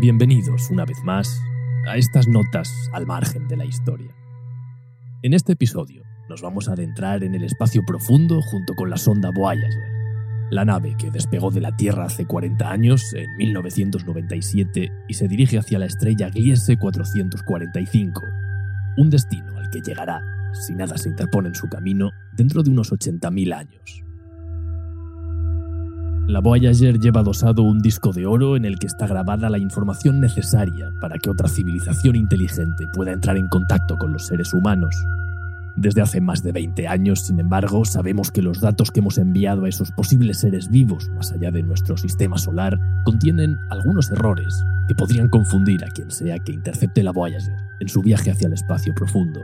Bienvenidos una vez más a estas notas al margen de la historia. En este episodio nos vamos a adentrar en el espacio profundo junto con la sonda Voyager, la nave que despegó de la Tierra hace 40 años, en 1997, y se dirige hacia la estrella Gliese 445, un destino al que llegará, si nada se interpone en su camino, dentro de unos 80.000 años. La Voyager lleva adosado un disco de oro en el que está grabada la información necesaria para que otra civilización inteligente pueda entrar en contacto con los seres humanos. Desde hace más de 20 años, sin embargo, sabemos que los datos que hemos enviado a esos posibles seres vivos más allá de nuestro sistema solar contienen algunos errores que podrían confundir a quien sea que intercepte la Voyager en su viaje hacia el espacio profundo.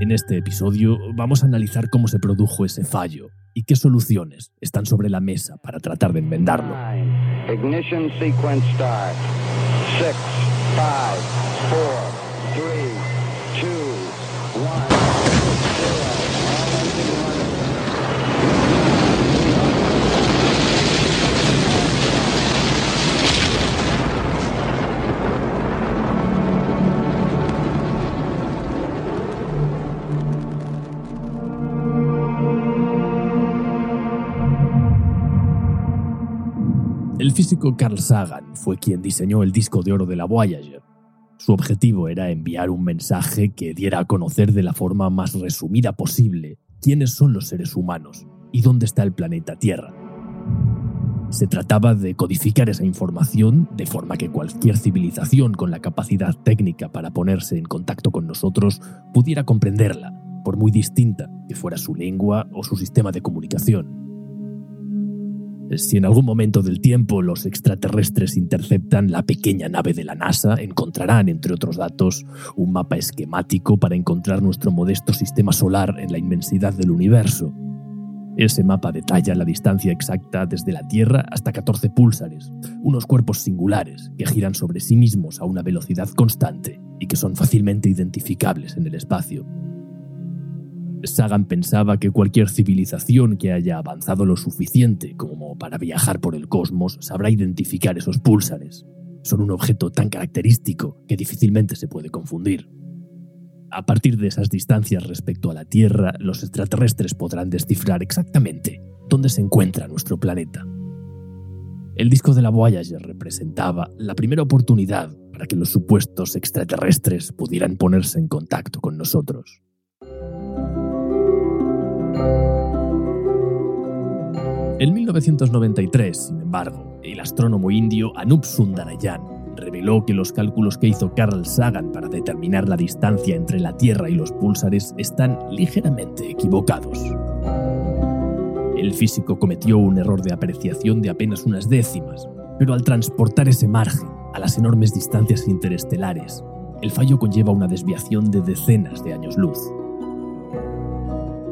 En este episodio vamos a analizar cómo se produjo ese fallo y qué soluciones están sobre la mesa para tratar de enmendarlo. 6, 5, 4, 3, 2, 1. El físico Carl Sagan fue quien diseñó el disco de oro de la Voyager. Su objetivo era enviar un mensaje que diera a conocer de la forma más resumida posible quiénes son los seres humanos y dónde está el planeta Tierra. Se trataba de codificar esa información de forma que cualquier civilización con la capacidad técnica para ponerse en contacto con nosotros pudiera comprenderla, por muy distinta que fuera su lengua o su sistema de comunicación. Si en algún momento del tiempo los extraterrestres interceptan la pequeña nave de la NASA, encontrarán, entre otros datos, un mapa esquemático para encontrar nuestro modesto sistema solar en la inmensidad del universo. Ese mapa detalla la distancia exacta desde la Tierra hasta 14 púlsares, unos cuerpos singulares que giran sobre sí mismos a una velocidad constante y que son fácilmente identificables en el espacio. Sagan pensaba que cualquier civilización que haya avanzado lo suficiente como para viajar por el cosmos sabrá identificar esos púlsares. Son un objeto tan característico que difícilmente se puede confundir. A partir de esas distancias respecto a la Tierra, los extraterrestres podrán descifrar exactamente dónde se encuentra nuestro planeta. El disco de la Voyager representaba la primera oportunidad para que los supuestos extraterrestres pudieran ponerse en contacto con nosotros. En 1993, sin embargo, el astrónomo indio Anup Sundarayan reveló que los cálculos que hizo Carl Sagan para determinar la distancia entre la Tierra y los púlsares están ligeramente equivocados. El físico cometió un error de apreciación de apenas unas décimas, pero al transportar ese margen a las enormes distancias interestelares, el fallo conlleva una desviación de decenas de años luz.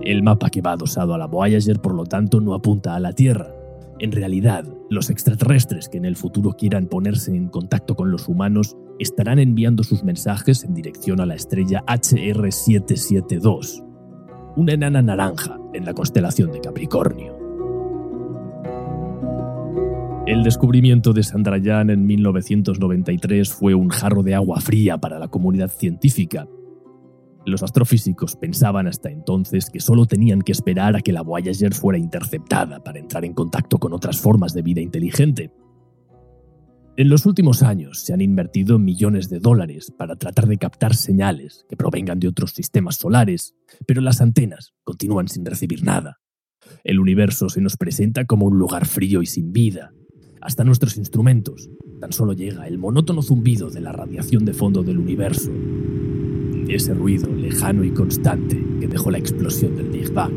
El mapa que va adosado a la Voyager, por lo tanto, no apunta a la Tierra. En realidad, los extraterrestres que en el futuro quieran ponerse en contacto con los humanos estarán enviando sus mensajes en dirección a la estrella HR-772, una enana naranja en la constelación de Capricornio. El descubrimiento de Chandrayaan en 1993 fue un jarro de agua fría para la comunidad científica. Los astrofísicos pensaban hasta entonces que solo tenían que esperar a que la Voyager fuera interceptada para entrar en contacto con otras formas de vida inteligente. En los últimos años se han invertido millones de dólares para tratar de captar señales que provengan de otros sistemas solares, pero las antenas continúan sin recibir nada. El universo se nos presenta como un lugar frío y sin vida. Hasta nuestros instrumentos tan solo llega el monótono zumbido de la radiación de fondo del universo. Ese ruido lejano y constante que dejó la explosión del Big Bang.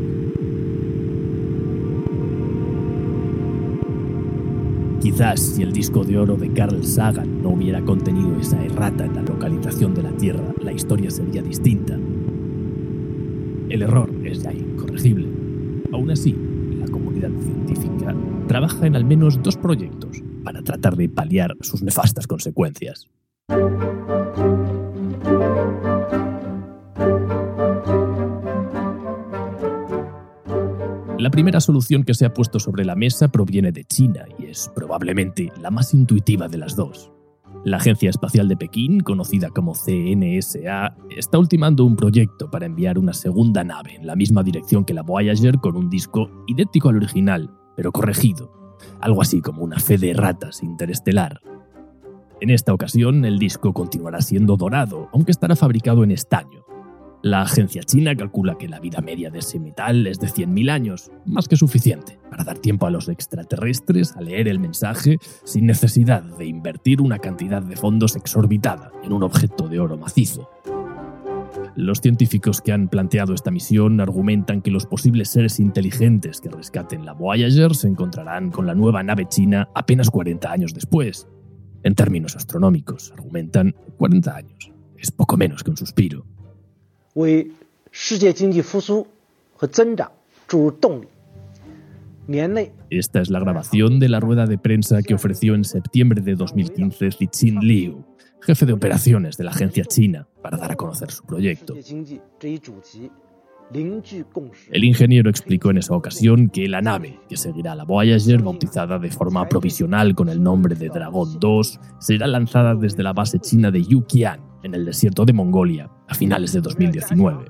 Quizás si el disco de oro de Carl Sagan no hubiera contenido esa errata en la localización de la Tierra, la historia sería distinta. El error es ya incorregible. Aún así, la comunidad científica trabaja en al menos 2 proyectos para tratar de paliar sus nefastas consecuencias. La primera solución que se ha puesto sobre la mesa proviene de China y es probablemente la más intuitiva de las dos. La Agencia Espacial de Pekín, conocida como CNSA, está ultimando un proyecto para enviar una segunda nave en la misma dirección que la Voyager con un disco idéntico al original, pero corregido. Algo así como una fe de ratas interestelar. En esta ocasión, el disco continuará siendo dorado, aunque estará fabricado en estaño. La agencia china calcula que la vida media de ese metal es de 100.000 años, más que suficiente para dar tiempo a los extraterrestres a leer el mensaje sin necesidad de invertir una cantidad de fondos exorbitada en un objeto de oro macizo. Los científicos que han planteado esta misión argumentan que los posibles seres inteligentes que rescaten la Voyager se encontrarán con la nueva nave china apenas 40 años después. En términos astronómicos, argumentan, 40 años es poco menos que un suspiro. Esta es la grabación de la rueda de prensa que ofreció en septiembre de 2015 Li Qinliu, jefe de operaciones de la agencia china, para dar a conocer su proyecto. El ingeniero explicó en esa ocasión que la nave que seguirá la Voyager, bautizada de forma provisional con el nombre de Dragón 2, será lanzada desde la base china de Yuqian, en el desierto de Mongolia, a finales de 2019.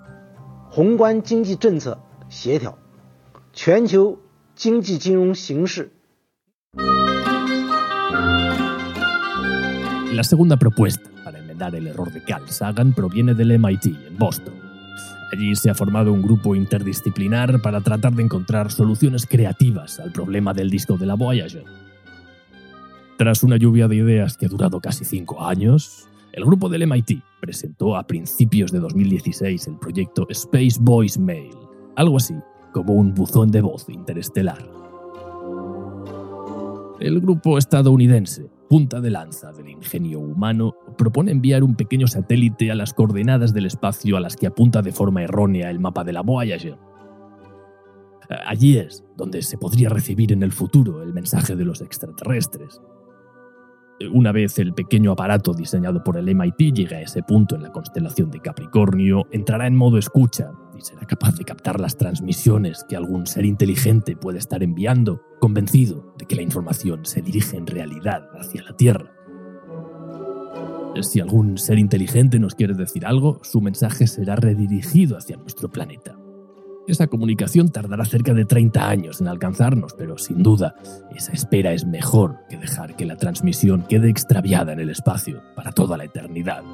La segunda propuesta para enmendar el error de Carl Sagan proviene del MIT en Boston. Allí se ha formado un grupo interdisciplinar para tratar de encontrar soluciones creativas al problema del disco de la Voyager. Tras una lluvia de ideas que ha durado casi 5 años, el grupo del MIT presentó a principios de 2016 el proyecto Space Voice Mail, algo así como un buzón de voz interestelar. El grupo estadounidense, punta de lanza del ingenio humano, propone enviar un pequeño satélite a las coordenadas del espacio a las que apunta de forma errónea el mapa de la Voyager. Allí es donde se podría recibir en el futuro el mensaje de los extraterrestres. Una vez el pequeño aparato diseñado por el MIT llega a ese punto en la constelación de Capricornio, entrará en modo escucha y será capaz de captar las transmisiones que algún ser inteligente puede estar enviando, convencido de que la información se dirige en realidad hacia la Tierra. Si algún ser inteligente nos quiere decir algo, su mensaje será redirigido hacia nuestro planeta. Esa comunicación tardará cerca de 30 años en alcanzarnos, pero sin duda, esa espera es mejor que dejar que la transmisión quede extraviada en el espacio para toda la eternidad.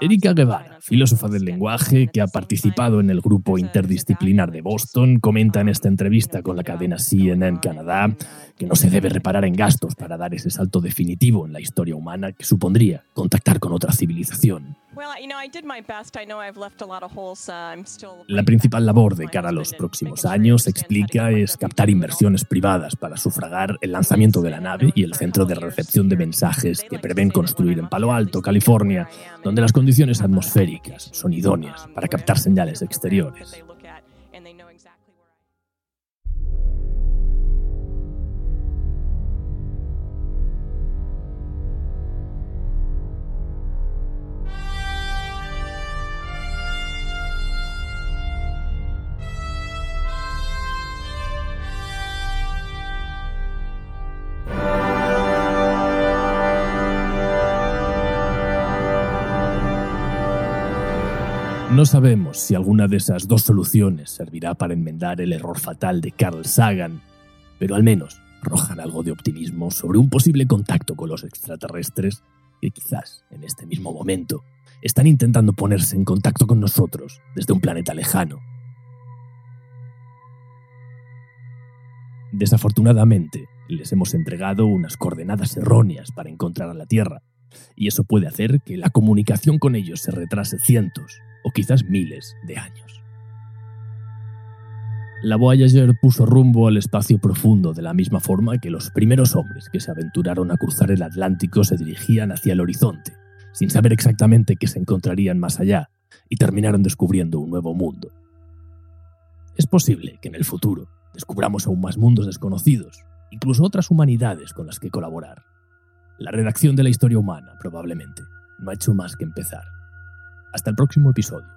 Erika Guevara, filósofa del lenguaje que ha participado en el grupo interdisciplinar de Boston, comenta en esta entrevista con la cadena CNN Canadá que no se debe reparar en gastos para dar ese salto definitivo en la historia humana que supondría contactar con otra civilización. La principal labor de cara a los próximos años, explica, es captar inversiones privadas para sufragar el lanzamiento de la nave y el centro de recepción de mensajes que prevén construir en Palo Alto, California, donde las condiciones atmosféricas son idóneas para captar señales exteriores. No sabemos si alguna de esas dos soluciones servirá para enmendar el error fatal de Carl Sagan, pero al menos arrojan algo de optimismo sobre un posible contacto con los extraterrestres que quizás en este mismo momento están intentando ponerse en contacto con nosotros desde un planeta lejano. Desafortunadamente, les hemos entregado unas coordenadas erróneas para encontrar a la Tierra, y eso puede hacer que la comunicación con ellos se retrase cientos o quizás miles de años. La Voyager puso rumbo al espacio profundo de la misma forma que los primeros hombres que se aventuraron a cruzar el Atlántico se dirigían hacia el horizonte, sin saber exactamente qué se encontrarían más allá, y terminaron descubriendo un nuevo mundo. Es posible que en el futuro descubramos aún más mundos desconocidos, incluso otras humanidades con las que colaborar. La redacción de la historia humana, probablemente, no ha hecho más que empezar. Hasta el próximo episodio.